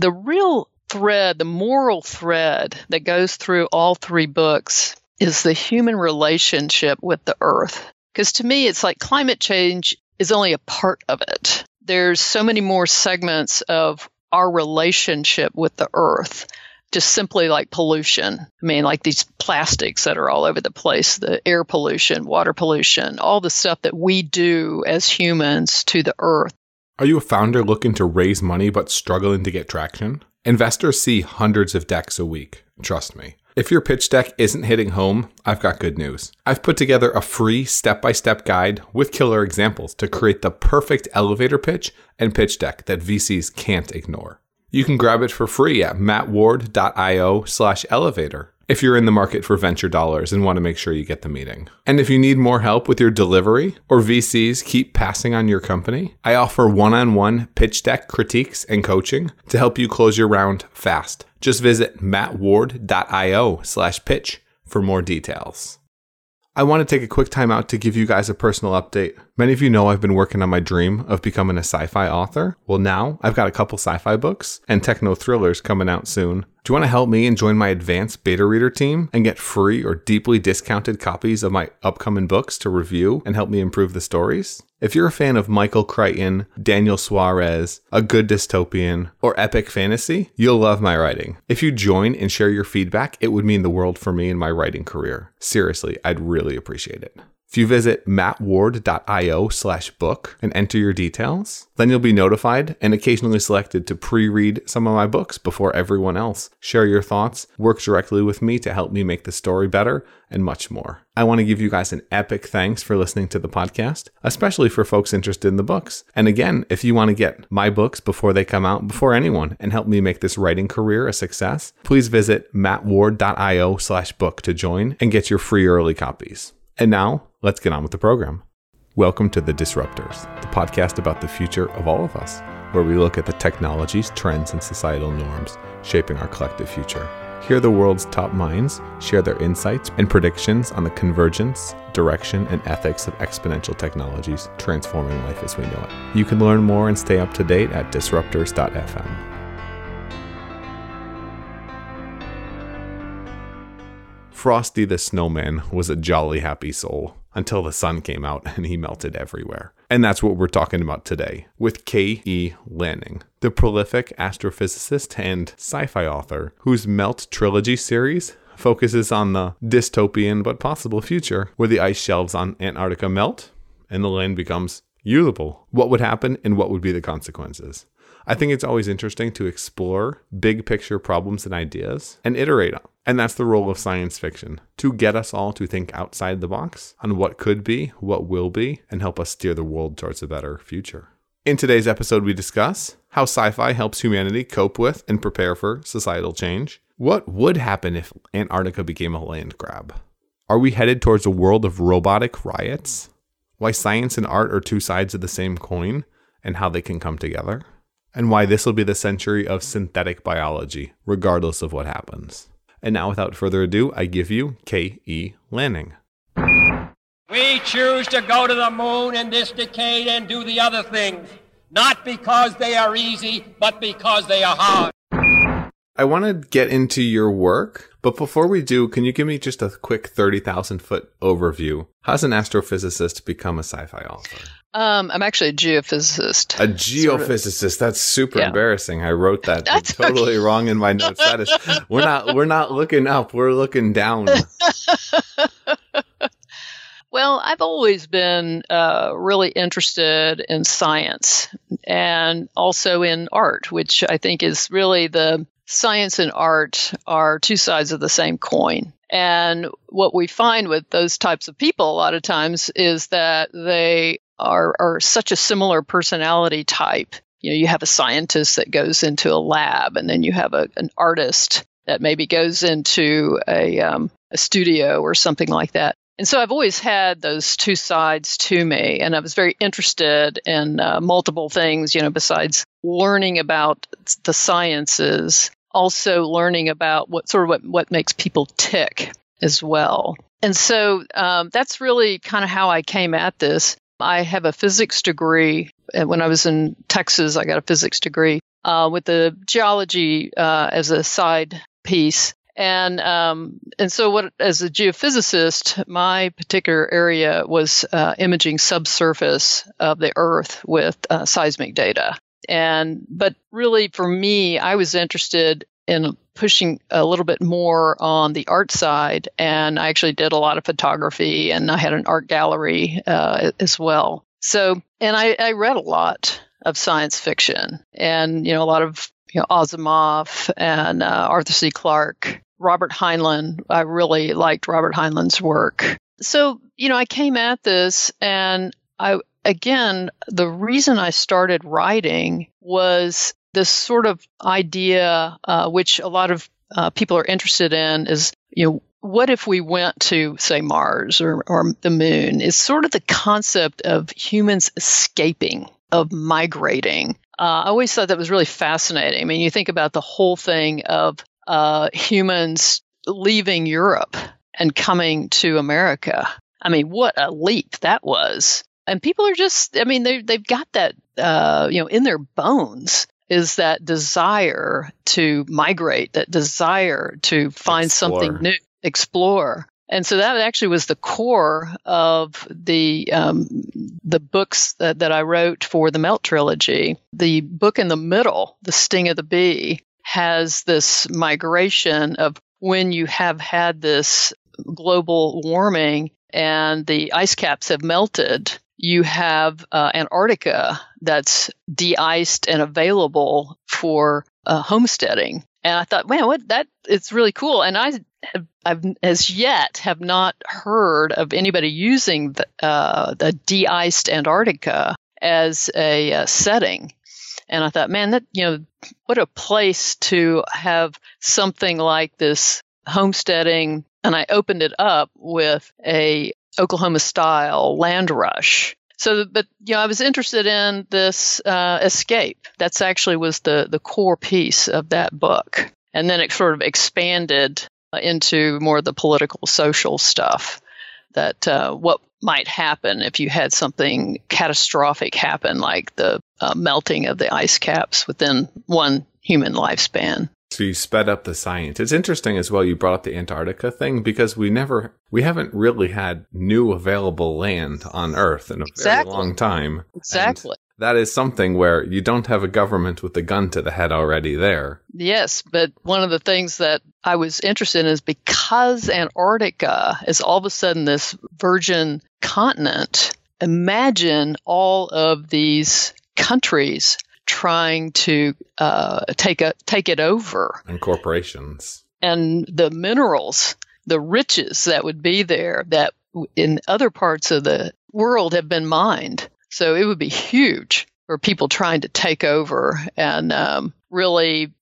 the real thread, the moral thread that goes through all three books is the human relationship with the earth. Because to me, it's like climate change is only a part of it. There's so many more segments of our relationship with the earth, just simply like pollution. I mean, like these plastics that are all over the place, the air pollution, water pollution, all the stuff that we do as humans to the earth. Are you a founder looking to raise money but struggling to get traction? Investors see hundreds of decks a week, trust me. If your pitch deck isn't hitting home, I've got good news. I've put together a free step-by-step guide with killer examples to create the perfect elevator pitch and pitch deck that VCs can't ignore. You can grab it for free at mattward.io/elevator if you're in the market for venture dollars and want to make sure you get the meeting. And if you need more help with your delivery or VCs keep passing on your company, I offer one-on-one pitch deck critiques and coaching to help you close your round fast. Just visit mattward.io/pitch for more details. I want to take a quick time out to give you guys a personal update. Many of you know I've been working on my dream of becoming a sci-fi author. Well, now I've got a couple sci-fi books and techno thrillers coming out soon. Do you want to help me and join my advanced beta reader team and get free or deeply discounted copies of my upcoming books to review and help me improve the stories? If you're a fan of Michael Crichton, Daniel Suarez, a good dystopian, or epic fantasy, you'll love my writing. If you join and share your feedback, it would mean the world for me and my writing career. Seriously, I'd really appreciate it. If you visit mattward.io/book and enter your details, then you'll be notified and occasionally selected to pre-read some of my books before everyone else, share your thoughts, work directly with me to help me make the story better, and much more. I want to give you guys an epic thanks for listening to the podcast, especially for folks interested in the books. And again, if you want to get my books before they come out, before anyone, and help me make this writing career a success, please visit mattward.io/book to join and get your free early copies. And now, let's get on with the program. Welcome to The Disruptors, the podcast about the future of all of us, where we look at the technologies, trends, and societal norms shaping our collective future. Hear the world's top minds share their insights and predictions on the convergence, direction, and ethics of exponential technologies transforming life as we know it. You can learn more and stay up to date at disruptors.fm. Frosty the Snowman was a jolly happy soul until the sun came out and he melted everywhere. And that's what we're talking about today with K.E. Lanning, the prolific astrophysicist and sci-fi author whose Melt Trilogy series focuses on the dystopian but possible future where the ice shelves on Antarctica melt and the land becomes usable. What would happen and what would be the consequences? I think it's always interesting to explore big picture problems and ideas and iterate on. And that's the role of science fiction, to get us all to think outside the box on what could be, what will be, and help us steer the world towards a better future. In today's episode, we discuss how sci-fi helps humanity cope with and prepare for societal change. What would happen if Antarctica became a land grab? Are we headed towards a world of robotic riots? Why science and art are two sides of the same coin and how they can come together? And why this will be the century of synthetic biology, regardless of what happens. And now, without further ado, I give you K.E. Lanning. We choose to go to the moon in this decade and do the other things, not because they are easy, but because they are hard. I want to get into your work, but before we do, can you give me just a quick 30,000-foot overview? How does an astrophysicist become a sci-fi author? I'm actually a geophysicist. A geophysicist. Sort of. That's super embarrassing. I wrote that totally wrong in my notes. That is, we're not looking up. We're looking down. Well, I've always been really interested in science and also in art, which I think is really the science and art are two sides of the same coin. And what we find with those types of people a lot of times is that they are such a similar personality type. You know, you have a scientist that goes into a lab, and then you have an artist that maybe goes into a studio or something like that. And so I've always had those two sides to me, and I was very interested in multiple things, you know, besides learning about the sciences, also learning about what makes people tick as well. And so that's really kind of how I came at this. I have a physics degree. When I was in Texas, I got a physics degree with the geology as a side piece. And so what, as a geophysicist, my particular area was imaging subsurface of the Earth with seismic data. But really for me, I was interested in pushing a little bit more on the art side. And I actually did a lot of photography, and I had an art gallery as well. So, and I read a lot of science fiction, and, a lot of Asimov and Arthur C. Clarke, Robert Heinlein. I really liked Robert Heinlein's work. So, I came at this, and the reason I started writing was this sort of idea, which a lot of people are interested in, is, what if we went to, say, Mars or the moon? It's sort of the concept of humans escaping, of migrating. I always thought that was really fascinating. I mean, you think about the whole thing of humans leaving Europe and coming to America. I mean, what a leap that was. And people are just, I mean, they've got that, in their bones, is that desire to migrate, that desire to find something new, explore. And so that actually was the core of the books that I wrote for the Melt Trilogy. The book in the middle, The Sting of the Bee, has this migration of when you have had this global warming and the ice caps have melted, you have Antarctica that's de-iced and available for homesteading. And I thought, man, it's really cool. And I've as yet have not heard of anybody using the de-iced Antarctica as a setting. And I thought, man, that what a place to have something like this homesteading. And I opened it up with a Oklahoma-style land rush. So, but I was interested in this escape. That's actually was the core piece of that book, and then it sort of expanded into more of the political, social stuff. That what might happen if you had something catastrophic happen, like the melting of the ice caps within one human lifespan. So you sped up the science. It's interesting as well you brought up the Antarctica thing, because we haven't really had new available land on Earth in a very long time. Exactly. And that is something where you don't have a government with a gun to the head already there. Yes, but one of the things that I was interested in is because Antarctica is all of a sudden this virgin continent, imagine all of these countries trying to take it over. And corporations. And the minerals, the riches that would be there that in other parts of the world have been mined. So it would be huge for people trying to take over and really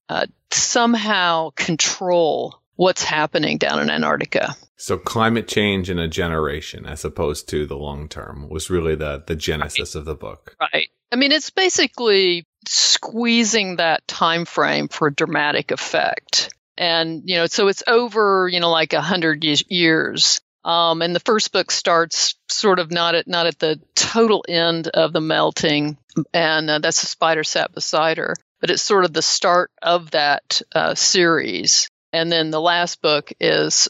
somehow control what's happening down in Antarctica. So climate change in a generation as opposed to the long term was really the genesis of the book. Right. I mean, it's basically squeezing that time frame for dramatic effect. And, so it's over, like 100 years. And the first book starts sort of not at the total end of the melting. And that's The Spider Sat Beside Her. But it's sort of the start of that series. And then the last book is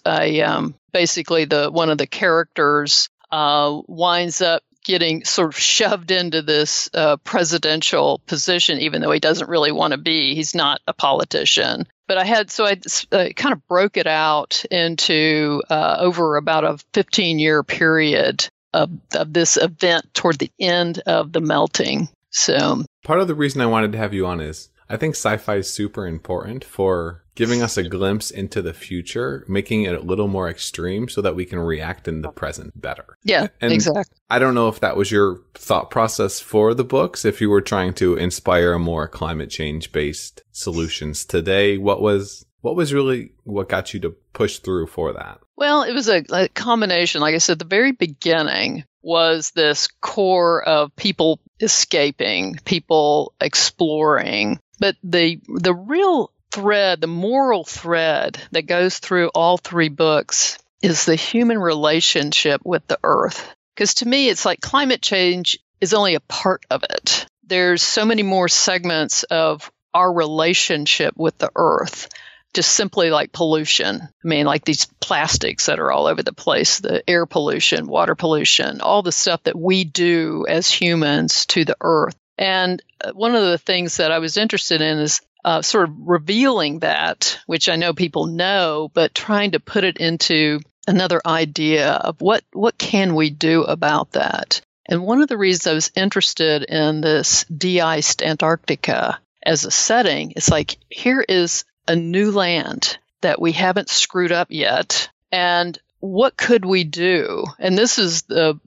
basically one of the characters winds up getting sort of shoved into this presidential position, even though he doesn't really want to be. He's not a politician. But I kind of broke it out into over about a 15-year period of this event toward the end of the melting. So part of the reason I wanted to have you on is I think sci-fi is super important for giving us a glimpse into the future, making it a little more extreme so that we can react in the present better. Yeah, and exactly. I don't know if that was your thought process for the books, if you were trying to inspire more climate change-based solutions today. What was really what got you to push through for that? Well, it was a combination. Like I said, the very beginning was this core of people escaping, people exploring. But the real thread, the moral thread that goes through all three books is the human relationship with the earth. Because to me, it's like climate change is only a part of it. There's so many more segments of our relationship with the earth, just simply like pollution. I mean, like these plastics that are all over the place, the air pollution, water pollution, all the stuff that we do as humans to the earth. And one of the things that I was interested in is sort of revealing that, which I know people know, but trying to put it into another idea of what can we do about that. And one of the reasons I was interested in this de-iced Antarctica as a setting, it's like, here is a new land that we haven't screwed up yet, and what could we do? And this is the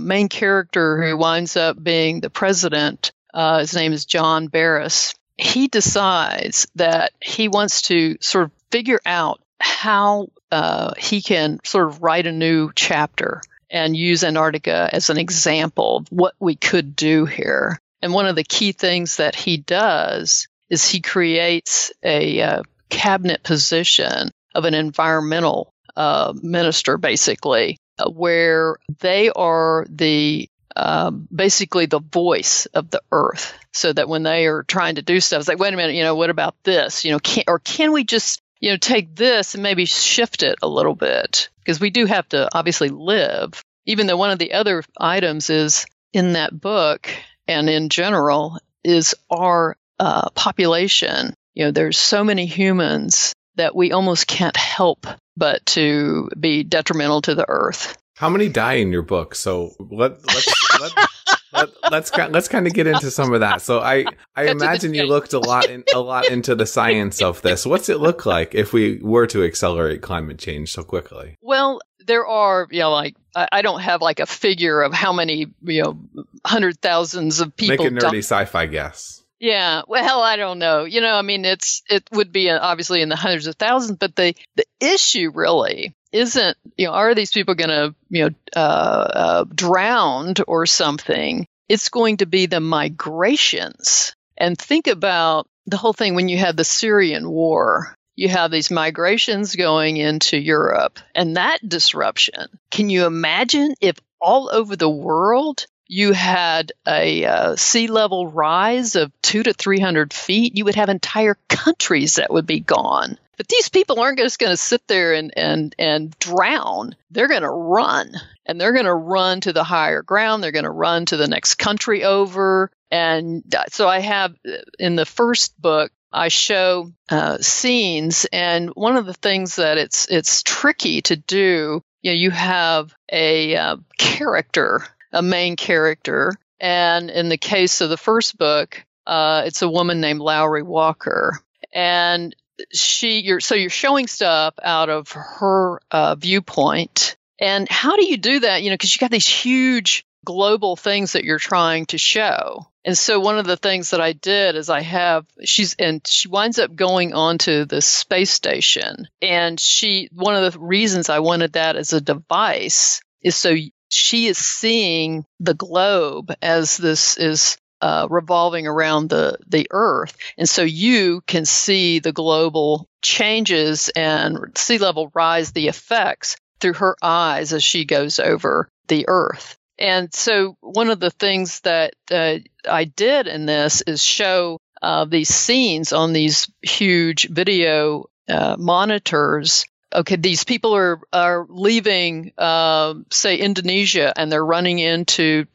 main character who winds up being the president. His name is John Barris. He decides that he wants to sort of figure out how he can sort of write a new chapter and use Antarctica as an example of what we could do here. And one of the key things that he does is he creates a cabinet position of an environmental minister, basically, where they are the basically the voice of the earth, so that when they are trying to do stuff, it's like, wait a minute, what about this? Can we just, take this and maybe shift it a little bit? Because we do have to obviously live, even though one of the other items is in that book and in general is our population. There's so many humans that we almost can't help but to be detrimental to the earth. How many die in your book? So let's kind of get into some of that. So I imagine you looked a lot into the science of this. What's it look like if we were to accelerate climate change so quickly? Well, there are, I don't have like a figure of how many, hundred thousands of people. Make a nerdy sci-fi guess. Yeah, well, I don't know. It would be obviously in the hundreds of thousands, but the issue really isn't, are these people going to, drown or something? It's going to be the migrations. And think about the whole thing when you have the Syrian war. You have these migrations going into Europe and that disruption. Can you imagine if all over the world you had a sea level rise of 200 to 300 feet, you would have entire countries that would be gone. But these people aren't just going to sit there and drown. They're going to run. And they're going to run to the higher ground. They're going to run to the next country over. And so I have, in the first book, I show scenes. And one of the things that it's tricky to do, you have a character, a main character. And in the case of the first book, it's a woman named Lowry Walker. And you're showing stuff out of her viewpoint. And how do you do that? Because you got these huge global things that you're trying to show. And so one of the things that I did is she winds up going onto the space station. And one of the reasons I wanted that as a device is so she is seeing the globe as this is revolving around the earth. And so you can see the global changes and sea level rise, the effects through her eyes as she goes over the earth. And so one of the things that I did in this is show these scenes on these huge video monitors. Okay, these people are leaving, say, Indonesia, and they're running into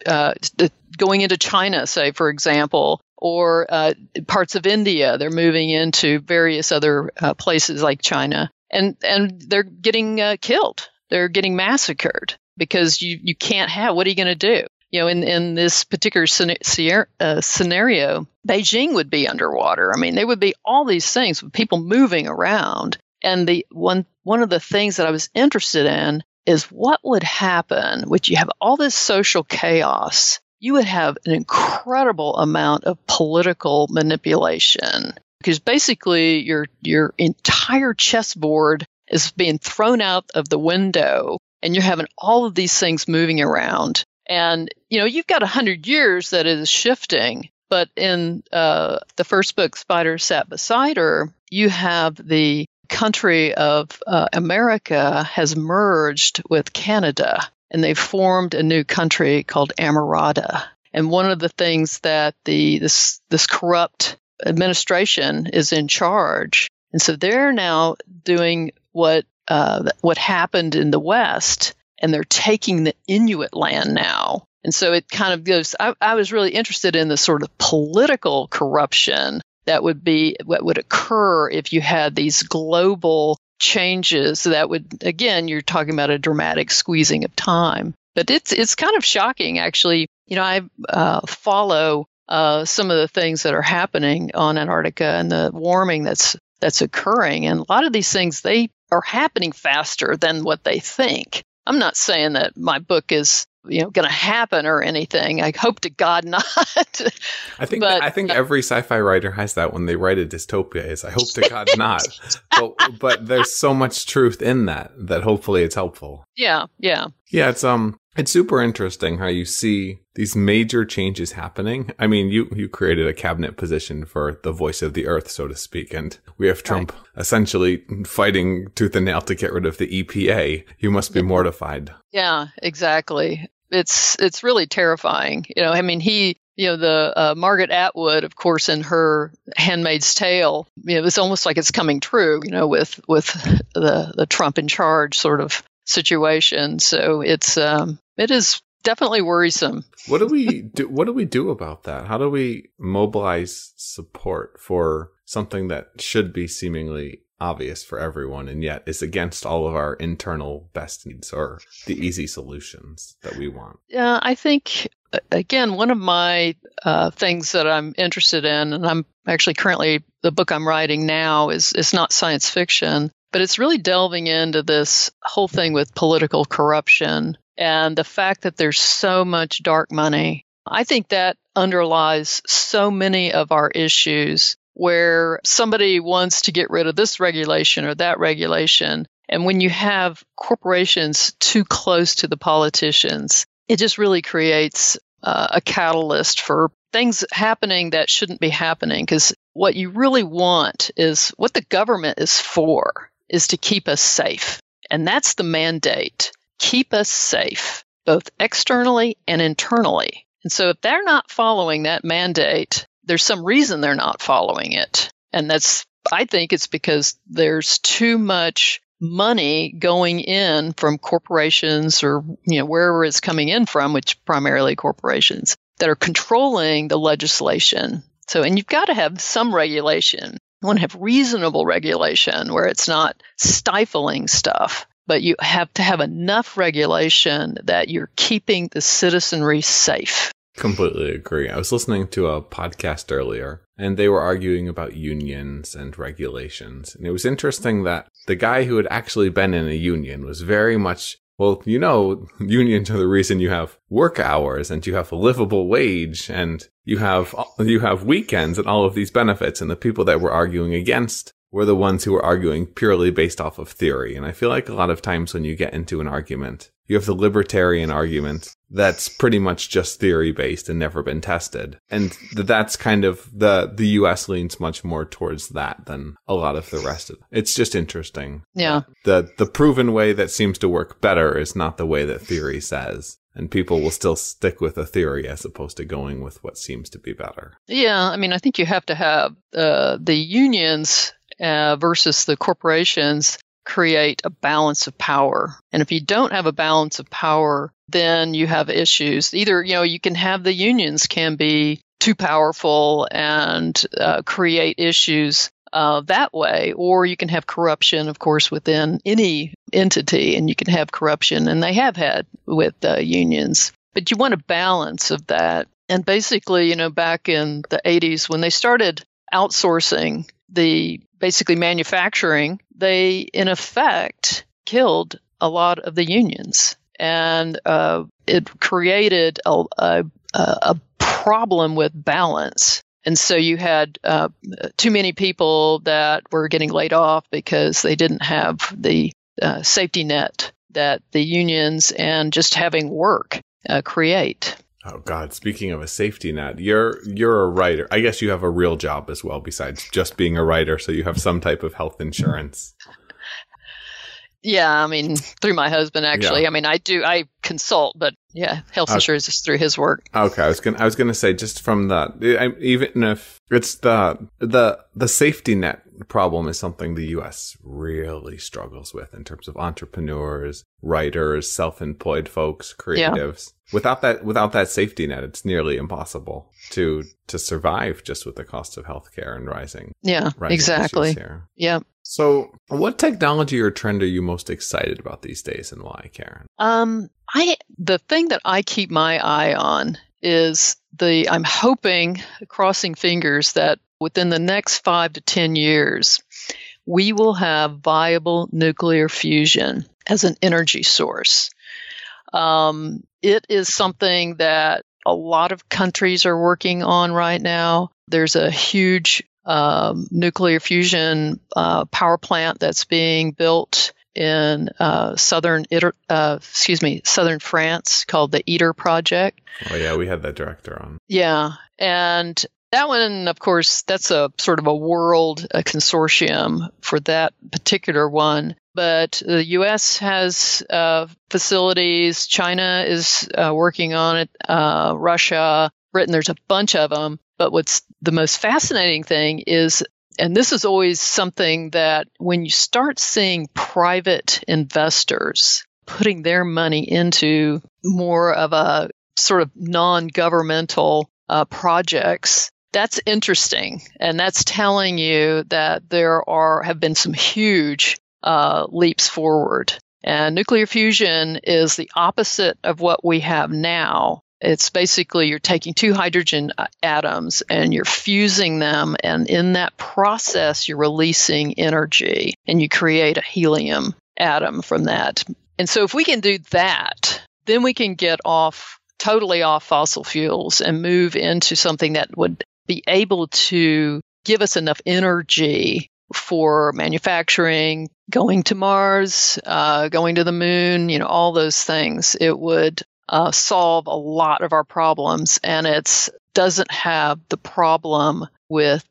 going into China, say, for example, or parts of India. They're moving into various other places like China, and they're getting killed. They're getting massacred because you can't have. What are you going to do? In this particular scenario, Beijing would be underwater. I mean, there would be all these things with people moving around. And the one of the things that I was interested in is what would happen when you have all this social chaos. You would have an incredible amount of political manipulation, because basically your entire chessboard is being thrown out of the window, and you're having all of these things moving around. And you've got 100 years that it is shifting. But in the first book, Spider Sat Beside Her, you have the country of America has merged with Canada, and they formed a new country called Amarada. And one of the things that this corrupt administration is in charge, and so they're now doing what happened in the West, and they're taking the Inuit land now. And so it kind of goes. I was really interested in the sort of political corruption that would be what would occur if you had these global changes. So that would, again, you're talking about a dramatic squeezing of time. But it's kind of shocking, actually. You know, I follow some of the things that are happening on Antarctica and the warming that's occurring, and a lot of these things they are happening faster than what they think. I'm not saying that my book is, you know, going to happen or anything. I hope to God not. I think every sci-fi writer has that when they write a dystopia is I hope to God not. But there's so much truth in that hopefully it's helpful. Yeah. It's super interesting how you see these major changes happening. I mean, you created a cabinet position for the voice of the earth, so to speak. And we have Trump essentially fighting tooth and nail to get rid of the EPA. You must be mortified. Yeah, exactly. It's really terrifying. You know, I mean, the Margaret Atwood, of course, in her Handmaid's Tale, you know, it's almost like it's coming true, you know, with the Trump in charge sort of situation. So it is definitely worrisome. What do we do? What do we do about that? How do we mobilize support for something that should be seemingly obvious for everyone and yet is against all of our internal best needs or the easy solutions that we want? Yeah, I think, again, one of my things that I'm interested in, and I'm actually currently, the book I'm writing now is not science fiction, but it's really delving into this whole thing with political corruption and the fact that there's so much dark money. I think that underlies so many of our issues where somebody wants to get rid of this regulation or that regulation. And when you have corporations too close to the politicians, it just really creates a catalyst for things happening that shouldn't be happening. Because what you really want is what the government is for, is to keep us safe. And that's the mandate. Keep us safe, both externally and internally. And so if they're not following that mandate, there's some reason they're not following it. And I think it's because there's too much money going in from corporations or, you know, wherever it's coming in from, which primarily corporations that are controlling the legislation. So, and you've got to have some regulation. You want to have reasonable regulation where it's not stifling stuff, but you have to have enough regulation that you're keeping the citizenry safe. Completely agree. I was listening to a podcast earlier, and they were arguing about unions and regulations. And it was interesting that the guy who had actually been in a union was very much, well, you know, unions are the reason you have work hours and you have a livable wage and you have weekends and all of these benefits. And the people that were arguing against were the ones who were arguing purely based off of theory. And I feel like a lot of times when you get into an argument, you have the libertarian argument that's pretty much just theory-based and never been tested. And that's kind of the U.S. leans much more towards that than a lot of the rest of it. It's just interesting. Yeah. The proven way that seems to work better is not the way that theory says. And people will still stick with a theory as opposed to going with what seems to be better. Yeah. I mean, I think you have to have the unions versus the corporations create a balance of power. And if you don't have a balance of power, then you have issues. Either, you know, you can have the unions can be too powerful and create issues that way, or you can have corruption, of course, within any entity, and you can have corruption, and they have had with unions. But you want a balance of that. And basically, you know, back in the 80s, when they started outsourcing the basically manufacturing, they in effect killed a lot of the unions, and it created a problem with balance. And so you had too many people that were getting laid off because they didn't have the safety net that the unions and just having work create. Oh, God. Speaking of a safety net, you're a writer. I guess you have a real job as well besides just being a writer. So you have some type of health insurance. Yeah, I mean, through my husband, actually. Yeah. I mean, I consult, but yeah, health insurance is through his work. Okay, I was gonna say, just from that, even if it's the safety net problem is something the U.S. really struggles with in terms of entrepreneurs, writers, self-employed folks, creatives. Yeah. Without that safety net, it's nearly impossible to survive just with the cost of healthcare and rising. Yeah, exactly. Here. Yeah. So, what technology or trend are you most excited about these days, and why, Karen? The thing that I keep my eye on is I'm hoping, crossing fingers, that within the next 5 to 10 years, we will have viable nuclear fusion as an energy source. It is something that a lot of countries are working on right now. There's a huge nuclear fusion power plant that's being built in southern France called the ITER project. Oh yeah, we had that director on. Yeah, and that one, of course, that's a sort of a consortium for that particular one. But the U.S. has facilities. China is working on it. Russia, Britain, there's a bunch of them. But what's the most fascinating thing is, and this is always something that when you start seeing private investors putting their money into more of a sort of non-governmental projects, that's interesting. And that's telling you that there have been some huge leaps forward. And nuclear fusion is the opposite of what we have now. It's basically you're taking two hydrogen atoms and you're fusing them, and in that process you're releasing energy and you create a helium atom from that. And so if we can do that, then we can get totally off fossil fuels and move into something that would be able to give us enough energy for manufacturing, going to Mars, going to the moon, you know, all those things. It would solve a lot of our problems, and it doesn't have the problem with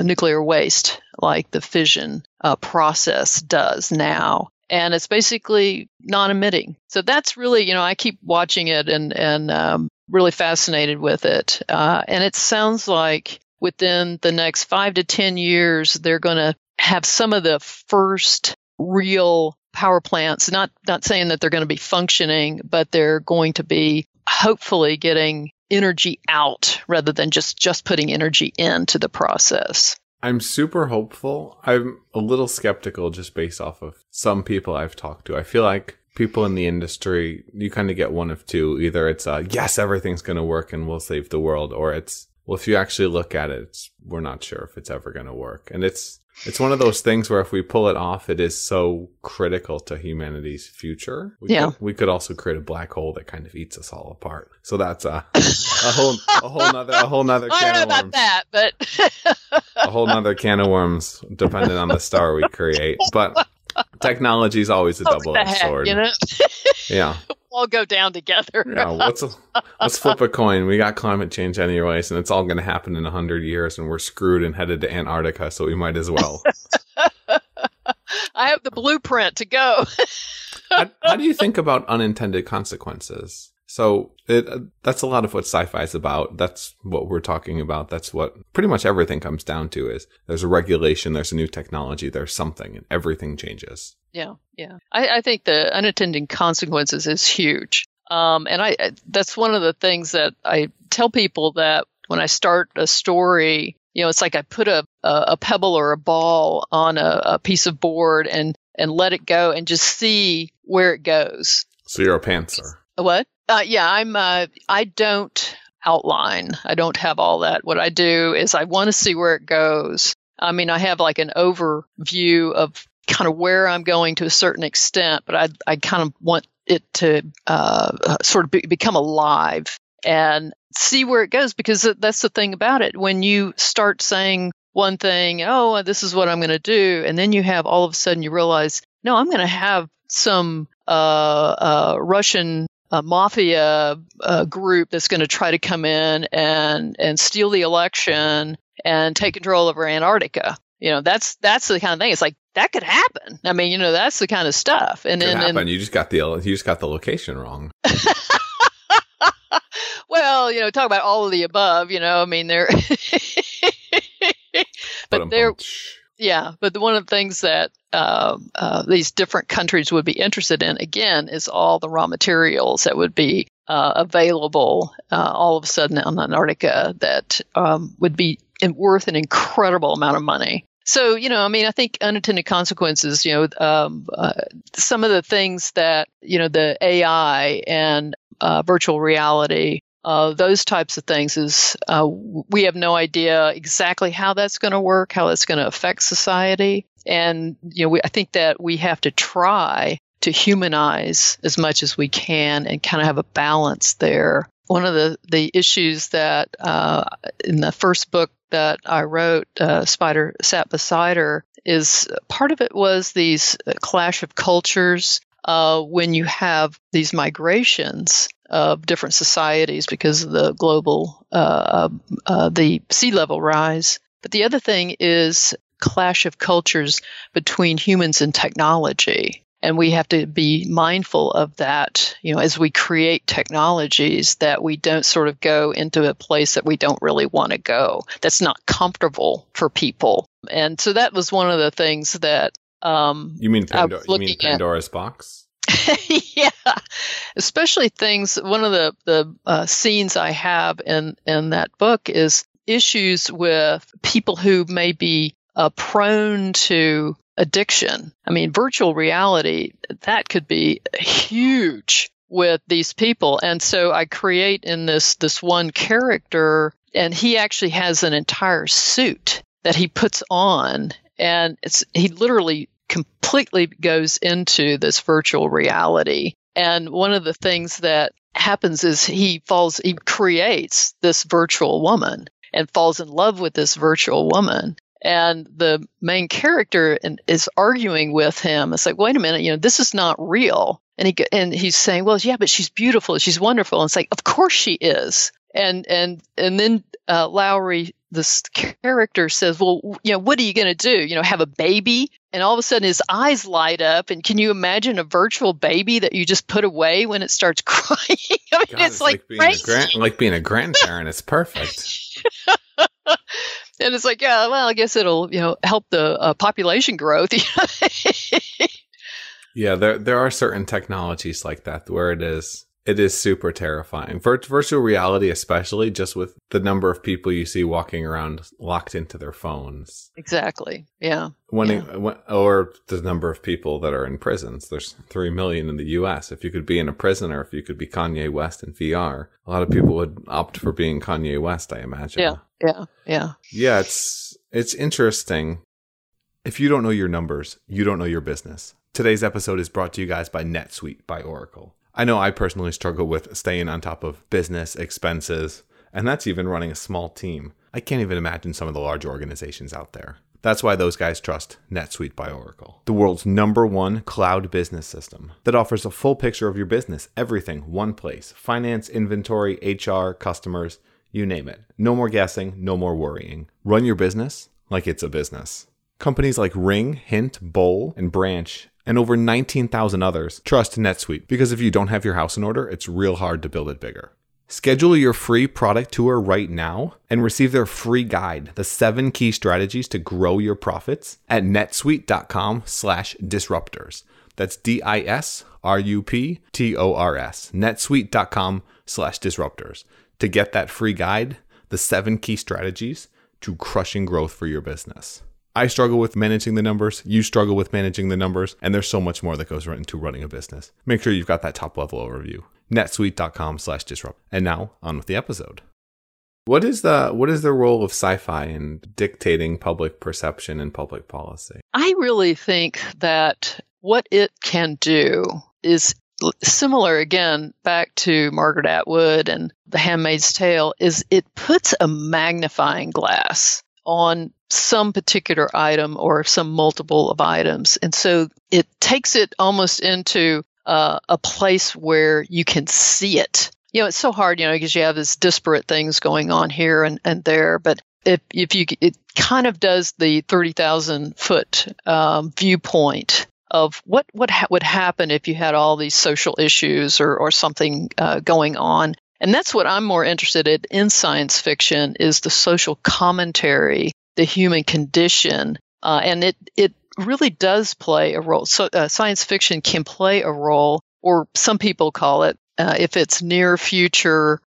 nuclear waste like the fission process does now. And it's basically non-emitting. So that's really, you know, I keep watching it and really fascinated with it. And it sounds like within the next 5 to 10 years, they're going to have some of the first real power plants, not saying that they're going to be functioning, but they're going to be hopefully getting energy out rather than just putting energy into the process. I'm super hopeful. I'm a little skeptical just based off of some people I've talked to. I feel like people in the industry, you kind of get one of two. Either it's yes, everything's going to work and we'll save the world, or it's, well, if you actually look at it, we're not sure if it's ever going to work. And it's one of those things where if we pull it off, it is so critical to humanity's future. We could also create a black hole that kind of eats us all apart. So that's a whole nother can of worms. I don't know about that, but a whole nother can of worms, depending on the star we create. But technology is always a double-edged sword. You know? Yeah. All go down together. Yeah, let's flip a coin. We got climate change anyways, and it's all going to happen in 100 years, and we're screwed and headed to Antarctica, so we might as well. I have the blueprint to go. How do you think about unintended consequences? So that's a lot of what sci-fi is about. That's what we're talking about. That's what pretty much everything comes down to is there's a regulation, there's a new technology, there's something, and everything changes. Yeah, yeah. I think the unintended consequences is huge. And that's one of the things that I tell people, that when I start a story, you know, it's like I put a pebble or a ball on a piece of board and let it go and just see where it goes. So you're a pantser. What? Yeah, I don't outline. I don't have all that. What I do is I want to see where it goes. I mean, I have like an overview of kind of where I'm going to a certain extent, but I kind of want it to sort of become alive and see where it goes, because that's the thing about it. When you start saying one thing, oh, this is what I'm going to do, and then you have all of a sudden you realize, no, I'm going to have some Russian mafia group that's going to try to come in and steal the election and take control over Antarctica. You know, that's the kind of thing. It's like, that could happen. I mean, you know, that's the kind of stuff. And then you just got the location wrong. Well, you know, talk about all of the above, you know, I mean, there, but there, yeah. But one of the things that these different countries would be interested in, again, is all the raw materials that would be available all of a sudden on Antarctica that would be worth an incredible amount of money. So, you know, I mean, I think unintended consequences, you know, some of the things that, you know, the AI and virtual reality, those types of things is we have no idea exactly how that's going to work, how that's going to affect society. And, you know, I think that we have to try to humanize as much as we can and kind of have a balance there. One of the issues that in the first book that I wrote, Spider Sat Beside Her, is part of it was these clash of cultures when you have these migrations of different societies because of the global, the sea level rise. But the other thing is clash of cultures between humans and technology. And we have to be mindful of that, you know, as we create technologies, that we don't sort of go into a place that we don't really want to go, that's not comfortable for people. And so that was one of the things that you mean Pandora's box? Yeah. Especially things, one of the scenes I have in that book is issues with people who may be prone to addiction. I mean, virtual reality, that could be huge with these people. And so I create in this one character, and he actually has an entire suit that he puts on, and he literally completely goes into this virtual reality. And one of the things that happens is he creates this virtual woman and falls in love with this virtual woman. And the main character is arguing with him. It's like, wait a minute, you know, this is not real. And he's saying, well, yeah, but she's beautiful, she's wonderful. And it's like, of course she is. And then Lowry, this character, says, well, you know, what are you going to do? You know, have a baby? And all of a sudden his eyes light up. And can you imagine a virtual baby that you just put away when it starts crying? I mean, God, it's like being crazy. Like being a grandparent. It's perfect. And it's like, yeah, well, I guess it'll, you know, help the population growth. Yeah, there are certain technologies like that where it is super terrifying. Virtual reality, especially, just with the number of people you see walking around locked into their phones. Exactly. Yeah. Or the number of people that are in prisons. There's 3 million in the U.S. If you could be in a prison, or if you could be Kanye West in VR, a lot of people would opt for being Kanye West, I imagine. Yeah. Yeah. Yeah. Yeah. It's interesting. If you don't know your numbers, you don't know your business. Today's episode is brought to you guys by NetSuite by Oracle. I know I personally struggle with staying on top of business expenses, and that's even running a small team. I can't even imagine some of the large organizations out there. That's why those guys trust NetSuite by Oracle, the world's #1 cloud business system that offers a full picture of your business, everything, one place, finance, inventory, HR, customers, you name it. No more guessing, no more worrying. Run your business like it's a business. Companies like Ring, Hint, Bowl, and Branch, and over 19,000 others trust NetSuite, because if you don't have your house in order, it's real hard to build it bigger. Schedule your free product tour right now and receive their free guide, The 7 Key Strategies to Grow Your Profits, at netsuite.com/disruptors. That's DISRUPTORS, netsuite.com/disruptors. To get that free guide, The 7 Key Strategies to Crushing Growth for Your Business. I struggle with managing the numbers, you struggle with managing the numbers, and there's so much more that goes right into running a business. Make sure you've got that top-level overview. netsuite.com/disrupt. And now, on with the episode. What is the role of sci-fi in dictating public perception and public policy? I really think that what it can do is similar, again, back to Margaret Atwood and The Handmaid's Tale, is it puts a magnifying glass on some particular item or some multiple of items. And so it takes it almost into a place where you can see it. You know, it's so hard, you know, because you have these disparate things going on here and there. But it kind of does the 30,000 foot viewpoint of what would happen if you had all these social issues or something going on. And that's what I'm more interested in science fiction, is the social commentary, the human condition, and it really does play a role. So science fiction can play a role, or some people call it, if it's near future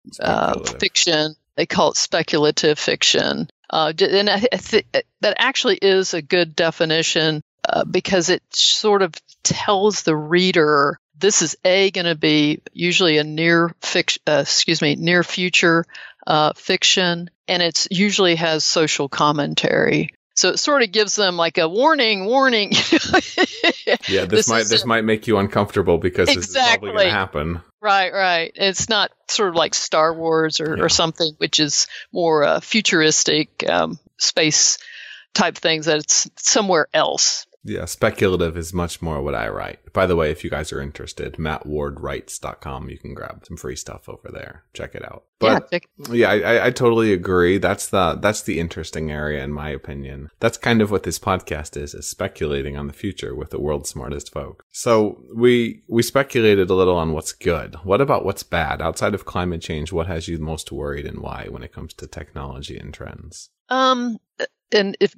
fiction, they call it speculative fiction. And that actually is a good definition, because it sort of tells the reader this is going to be usually a near future fiction, and it's usually has social commentary. So it sort of gives them like a warning. Yeah, this might make you uncomfortable because exactly. This is probably going to happen. Right. It's not sort of like Star Wars or something, which is more futuristic space type things that it's somewhere else. Yeah, speculative is much more what I write. By the way, if you guys are interested, mattwardwrites.com, you can grab some free stuff over there. Check it out. But I totally agree. That's the interesting area, in my opinion. That's kind of what this podcast is speculating on the future with the world's smartest folk. So we speculated a little on what's good. What about what's bad? Outside of climate change, what has you most worried and why when it comes to technology and trends? And if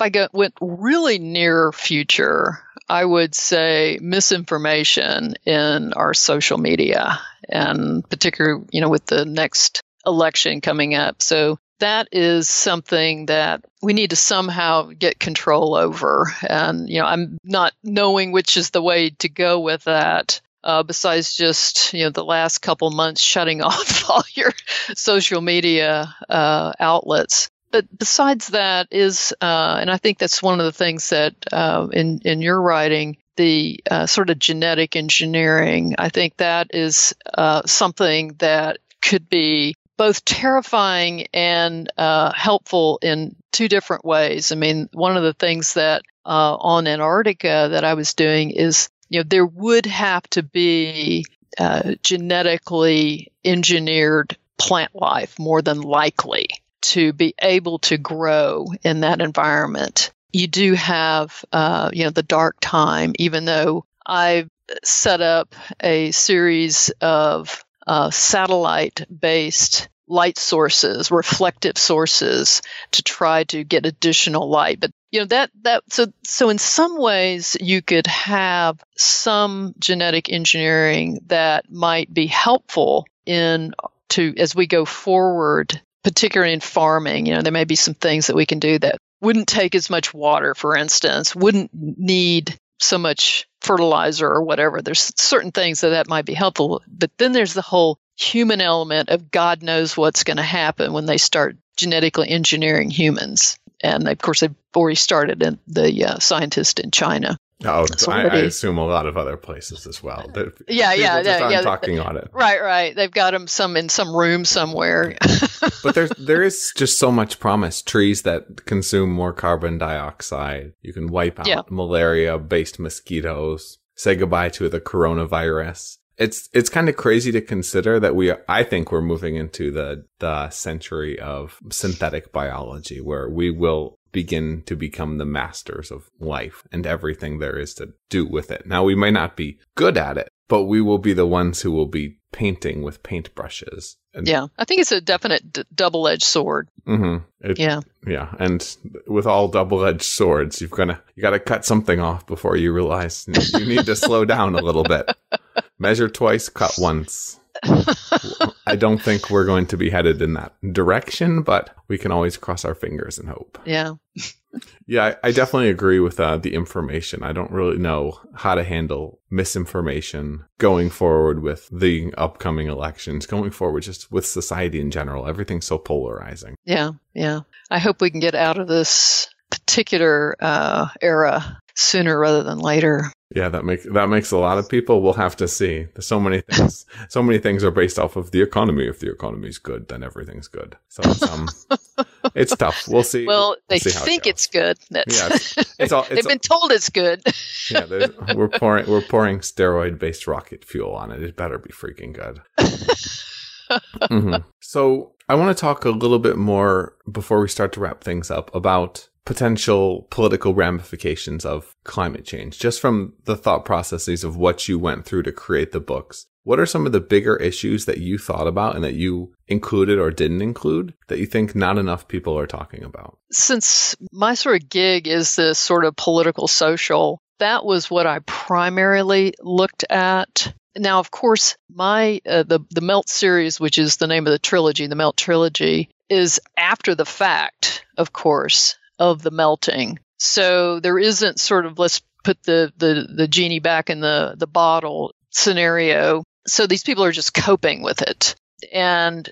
I went really near future, I would say misinformation in our social media, and particularly, with the next election coming up. So that is something that we need to somehow get control over. And, I'm not knowing which is the way to go with that. Besides just, the last couple months shutting off all your social media outlets. But besides that is, and I think that's one of the things that in your writing, the sort of genetic engineering, I think that is something that could be both terrifying and helpful in two different ways. I mean, one of the things that on Antarctica that I was doing is, there would have to be genetically engineered plant life more than likely to be able to grow in that environment. You do have, the dark time, even though I've set up a series of satellite-based light sources, reflective sources, to try to get additional light. But, so in some ways you could have some genetic engineering that might be helpful as we go forward, particularly in farming. There may be some things that we can do that wouldn't take as much water, for instance, wouldn't need so much fertilizer or whatever. There's certain things that might be helpful. But then there's the whole human element of God knows what's going to happen when they start genetically engineering humans. And, of course, they've already started, in the scientists in China. Oh, I assume a lot of other places as well. Talking on it. Right. They've got them in some room somewhere. Yeah. But there is just so much promise. Trees that consume more carbon dioxide. You can wipe out malaria-based mosquitoes. Say goodbye to the coronavirus. It's kind of crazy to consider that I think we're moving into the century of synthetic biology, where we will begin to become the masters of life and everything there is to do with it. Now, we may not be good at it, but we will be the ones who will be painting with paintbrushes. Yeah, I think it's a definite double-edged sword. Mm-hmm. Yeah, and with all double-edged swords, you got to cut something off before you realize you need to slow down a little bit. Measure twice, cut once. I don't think we're going to be headed in that direction, but we can always cross our fingers and hope. Yeah. Yeah, I definitely agree with the information. I don't really know how to handle misinformation going forward with the upcoming elections, going forward just with society in general. Everything's so polarizing. Yeah. I hope we can get out of this particular era sooner rather than later. Yeah, that makes a lot of people. We'll have to see. There's so many things. So many things are based off of the economy. If the economy's good, then everything's good. So it's, it's tough. We'll see. Well, they think it's good. They've been told it's good. Yeah, we're pouring steroid-based rocket fuel on it. It better be freaking good. Mm-hmm. So I want to talk a little bit more before we start to wrap things up about potential political ramifications of climate change, just from the thought processes of what you went through to create the books. What are some of the bigger issues that you thought about and that you included or didn't include that you think not enough people are talking about? Since my sort of gig is this sort of political social, that was what I primarily looked at. Now, of course, my the Melt series, which is the name of the trilogy, the Melt Trilogy, is after the fact, of course, of the melting. So there isn't sort of let's put the genie back in the bottle scenario. So these people are just coping with it. And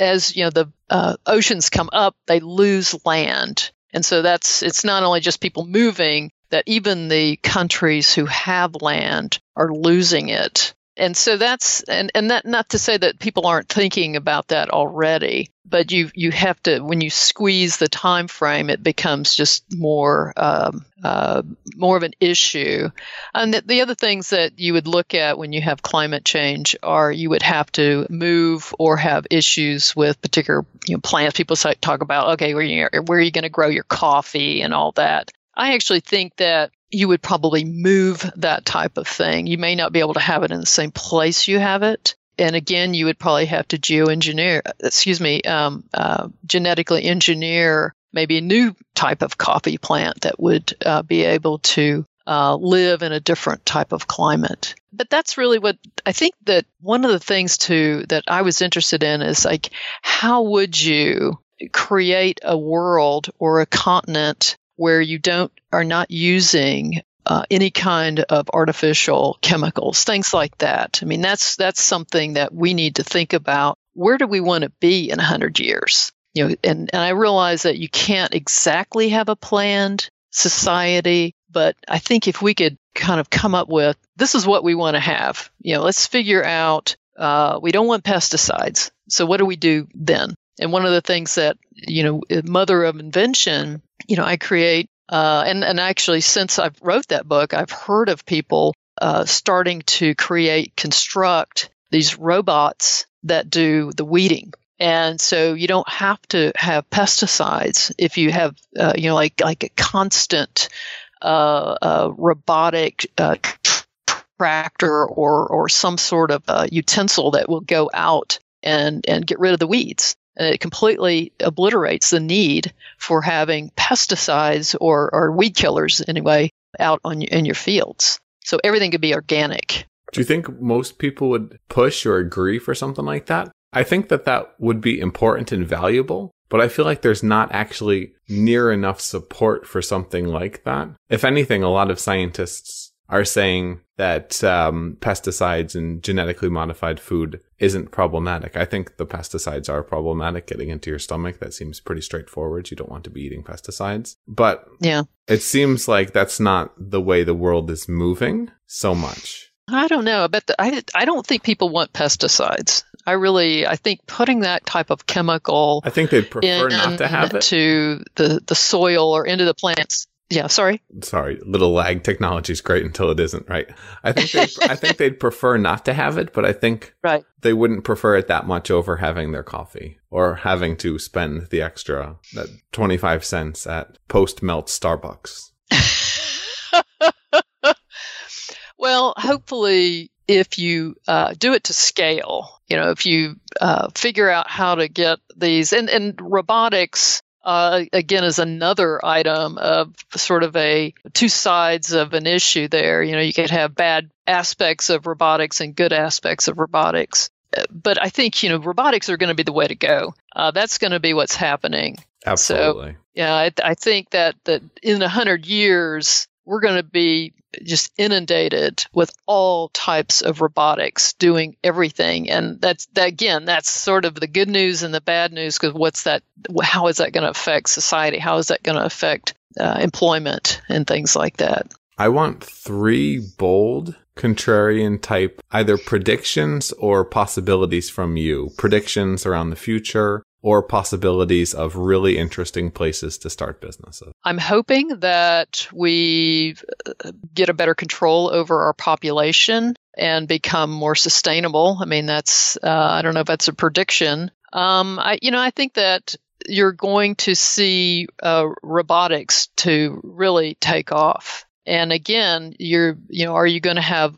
as you know, the oceans come up, they lose land. And so it's not only just people moving, that even the countries who have land are losing it. And so and that, not to say that people aren't thinking about that already, but you have to, when you squeeze the time frame, it becomes just more of an issue. And the other things that you would look at when you have climate change are you would have to move or have issues with particular plants. People talk about, okay, where are you going to grow your coffee and all that. I actually think that you would probably move that type of thing. You may not be able to have it in the same place you have it. And again, you would probably have to genetically engineer maybe a new type of coffee plant that would be able to live in a different type of climate. But that's really what I think that one of the things that I was interested in is like, how would you create a world or a continent where you are not using any kind of artificial chemicals, things like that. I mean, that's something that we need to think about. Where do we want to be in 100 years? And I realize that you can't exactly have a planned society, but I think if we could kind of come up with, this is what we want to have. Let's figure out, we don't want pesticides. So what do we do then? And one of the things that, mother of invention, I create, and actually since I've wrote that book, I've heard of people starting to construct these robots that do the weeding. And so you don't have to have pesticides if you have, like a constant robotic tractor or some sort of utensil that will go out and get rid of the weeds. And it completely obliterates the need for having pesticides or weed killers, anyway, out in your fields. So everything could be organic. Do you think most people would push or agree for something like that? I think that would be important and valuable, but I feel like there's not actually near enough support for something like that. If anything, a lot of scientists are saying that pesticides and genetically modified food isn't problematic. I think the pesticides are problematic. Getting into your stomach, that seems pretty straightforward. You don't want to be eating pesticides. But yeah, it seems like that's not the way the world is moving so much. I don't know. I don't think people want pesticides. I think putting that type of chemical, I think they'd prefer not to have it. To the soil or into the plants. Yeah, sorry. Sorry, little lag. Technology's great until it isn't, right? I think they'd prefer not to have it, but I think they wouldn't prefer it that much over having their coffee or having to spend the extra 25 cents at post-melt Starbucks. Well, hopefully, if you do it to scale, if you figure out how to get these and robotics. Again, is another item of sort of two sides of an issue there. You could have bad aspects of robotics and good aspects of robotics. But I think, robotics are going to be the way to go. That's going to be what's happening. Absolutely. So, yeah, I think that in 100 years, we're going to be just inundated with all types of robotics doing everything. And that's sort of the good news and the bad news, because how is that going to affect society? How is that going to affect employment and things like that? I want 3 bold, contrarian type, either predictions or possibilities from you. Predictions around the future or possibilities of really interesting places to start businesses. I'm hoping that we get a better control over our population and become more sustainable. I mean, that's, I don't know if that's a prediction. I think that you're going to see robotics to really take off. And again, are you going to have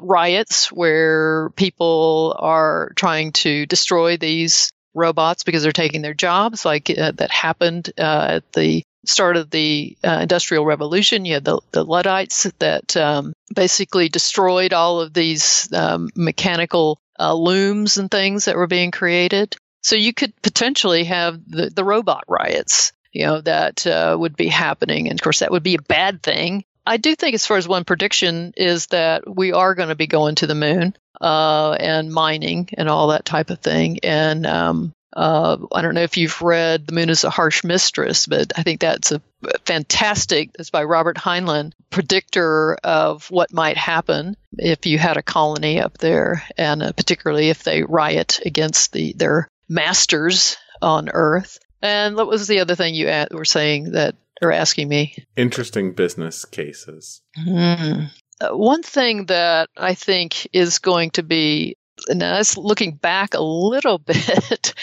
riots where people are trying to destroy these robots because they're taking their jobs, like that happened at the start of the Industrial Revolution? You had the Luddites that basically destroyed all of these mechanical looms and things that were being created. So you could potentially have the robot riots, that would be happening. And of course, that would be a bad thing. I do think, as far as one prediction, is that we are going to be going to the moon and mining and all that type of thing. And I don't know if you've read The Moon is a Harsh Mistress, but I think that's a fantastic, that's by Robert Heinlein, predictor of what might happen if you had a colony up there, and particularly if they riot against their masters on Earth. And what was the other thing you were saying that or asking me? Interesting business cases. Mm. One thing that I think is going to be, and that's looking back a little bit,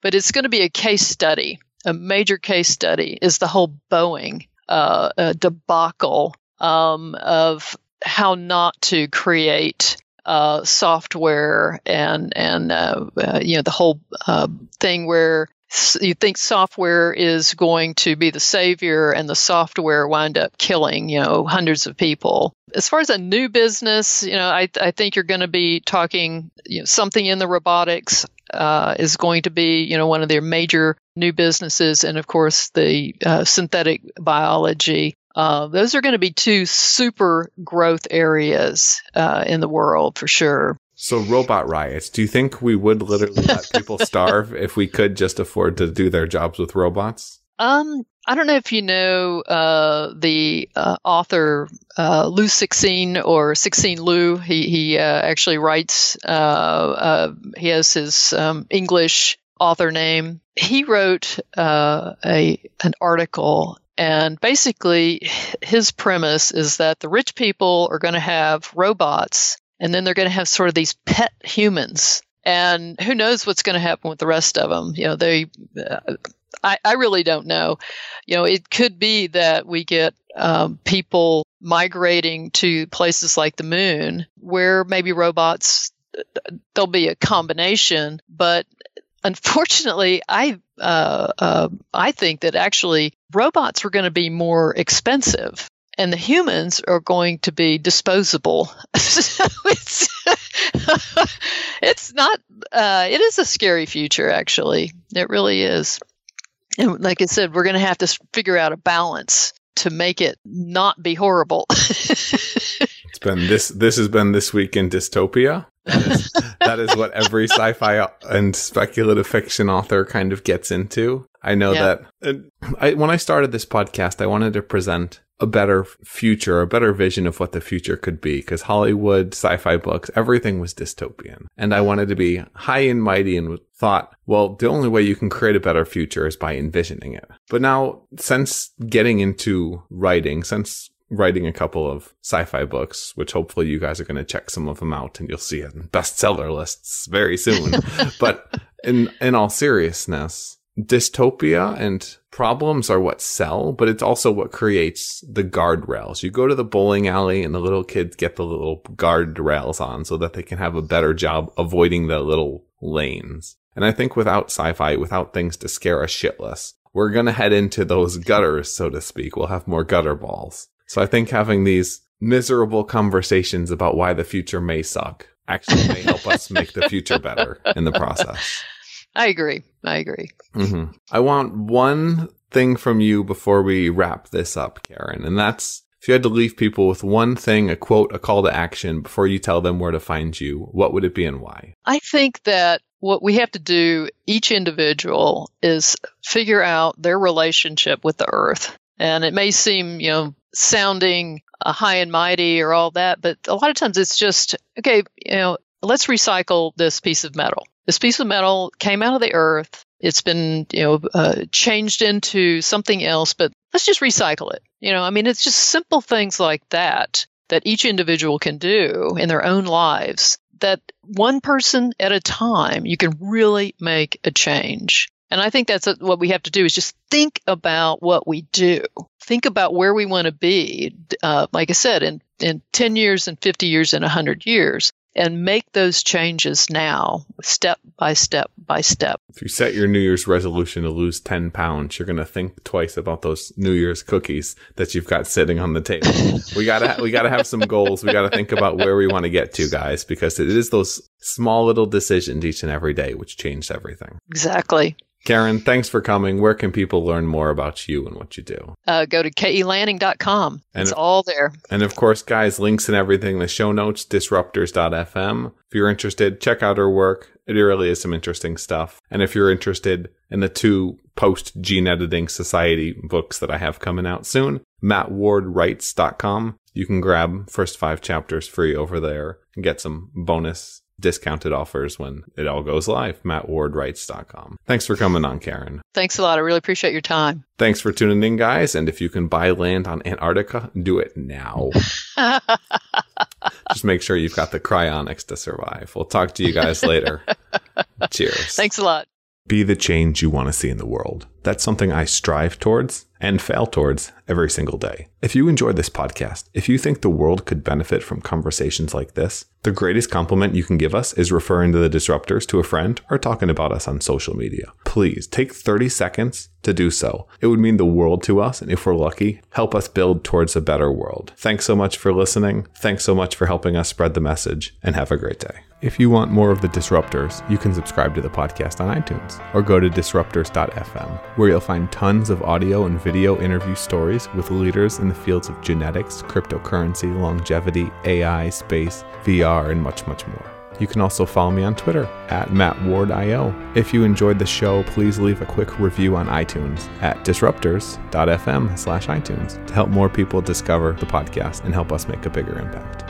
but it's going to be a case study, a major case study, is the whole Boeing debacle of how not to create software and the whole thing where you think software is going to be the savior, and the software wind up killing, hundreds of people. As far as a new business, I think you're going to be talking, something in the robotics is going to be, one of their major new businesses. And of course, the synthetic biology. Those are going to be two super growth areas in the world for sure. So robot riots, do you think we would literally let people starve if we could just afford to do their jobs with robots? I don't know if you know the author Liu Cixin, or Cixin Liu. He actually writes, he has his English author name. He wrote an article, and basically his premise is that the rich people are going to have robots, and then they're going to have sort of these pet humans. And who knows what's going to happen with the rest of them? I really don't know. It could be that we get people migrating to places like the moon, where maybe robots, there'll be a combination. But unfortunately, I think that actually robots are going to be more expensive, and the humans are going to be disposable. So it's not. It is a scary future, actually. It really is. And like I said, we're going to have to figure out a balance to make it not be horrible. It's been this has been This Week in Dystopia. That is what every sci-fi and speculative fiction author kind of gets into. I know that when I started this podcast, I wanted to present a better future, a better vision of what the future could be, because Hollywood, sci-fi books, everything was dystopian. And I wanted to be high and mighty and thought, well, the only way you can create a better future is by envisioning it. But now, since writing a couple of sci-fi books, which hopefully you guys are going to check some of them out and you'll see it in bestseller lists very soon. But in all seriousness, dystopia and problems are what sell, but it's also what creates the guardrails. You go to the bowling alley and the little kids get the little guardrails on so that they can have a better job avoiding the little lanes. And I think without sci-fi, without things to scare us shitless, we're going to head into those gutters, so to speak. We'll have more gutter balls. So I think having these miserable conversations about why the future may suck actually may help us make the future better in the process. I agree. Mm-hmm. I want one thing from you before we wrap this up, Karen. And that's, if you had to leave people with one thing, a quote, a call to action before you tell them where to find you, what would it be and why? I think that what we have to do, each individual, is figure out their relationship with the earth. And it may seem, sounding high and mighty or all that, but a lot of times it's just, okay, let's recycle this piece of metal. This piece of metal came out of the earth. It's been, changed into something else, but let's just recycle it. It's just simple things like that each individual can do in their own lives, that one person at a time, you can really make a change. And I think that's what we have to do, is just think about what we do. Think about where we want to be, like I said, in 10 years and 50 years and 100 years. And make those changes now, step by step by step. If you set your New Year's resolution to lose 10 pounds, you're going to think twice about those New Year's cookies that you've got sitting on the table. We gotta have some goals. We gotta think about where we want to get to, guys, because it is those small little decisions each and every day which change everything. Exactly. Karen, thanks for coming. Where can people learn more about you and what you do? Go to KELanning.com. It's all there. And of course, guys, links and everything in the show notes, disruptors.fm. If you're interested, check out her work. It really is some interesting stuff. And if you're interested in the two post-gene editing society books that I have coming out soon, mattwardwrites.com. You can grab first 5 chapters free over there and get some bonus discounted offers when it all goes live. mattwardwrites.com. Thanks for coming on, Karen. Thanks a lot. I really appreciate your time. Thanks for tuning in, guys. And if you can buy land on Antarctica, do it now. Just make sure you've got the cryonics to survive. We'll talk to you guys later. Cheers. Thanks a lot. Be the change you want to see in the world. That's something I strive towards and fail towards every single day. If you enjoyed this podcast, if you think the world could benefit from conversations like this, the greatest compliment you can give us is referring to the Disruptors to a friend or talking about us on social media. Please take 30 seconds to do so. It would mean the world to us, and if we're lucky, help us build towards a better world. Thanks so much for listening. Thanks so much for helping us spread the message, and have a great day. If you want more of the Disruptors, you can subscribe to the podcast on iTunes or go to disruptors.fm, where you'll find tons of audio and video interview stories with leaders in the fields of genetics, cryptocurrency, longevity, AI, space, VR, and much, much more. You can also follow me on Twitter @MattWardIO. If you enjoyed the show, please leave a quick review on iTunes at disruptors.fm/iTunes to help more people discover the podcast and help us make a bigger impact.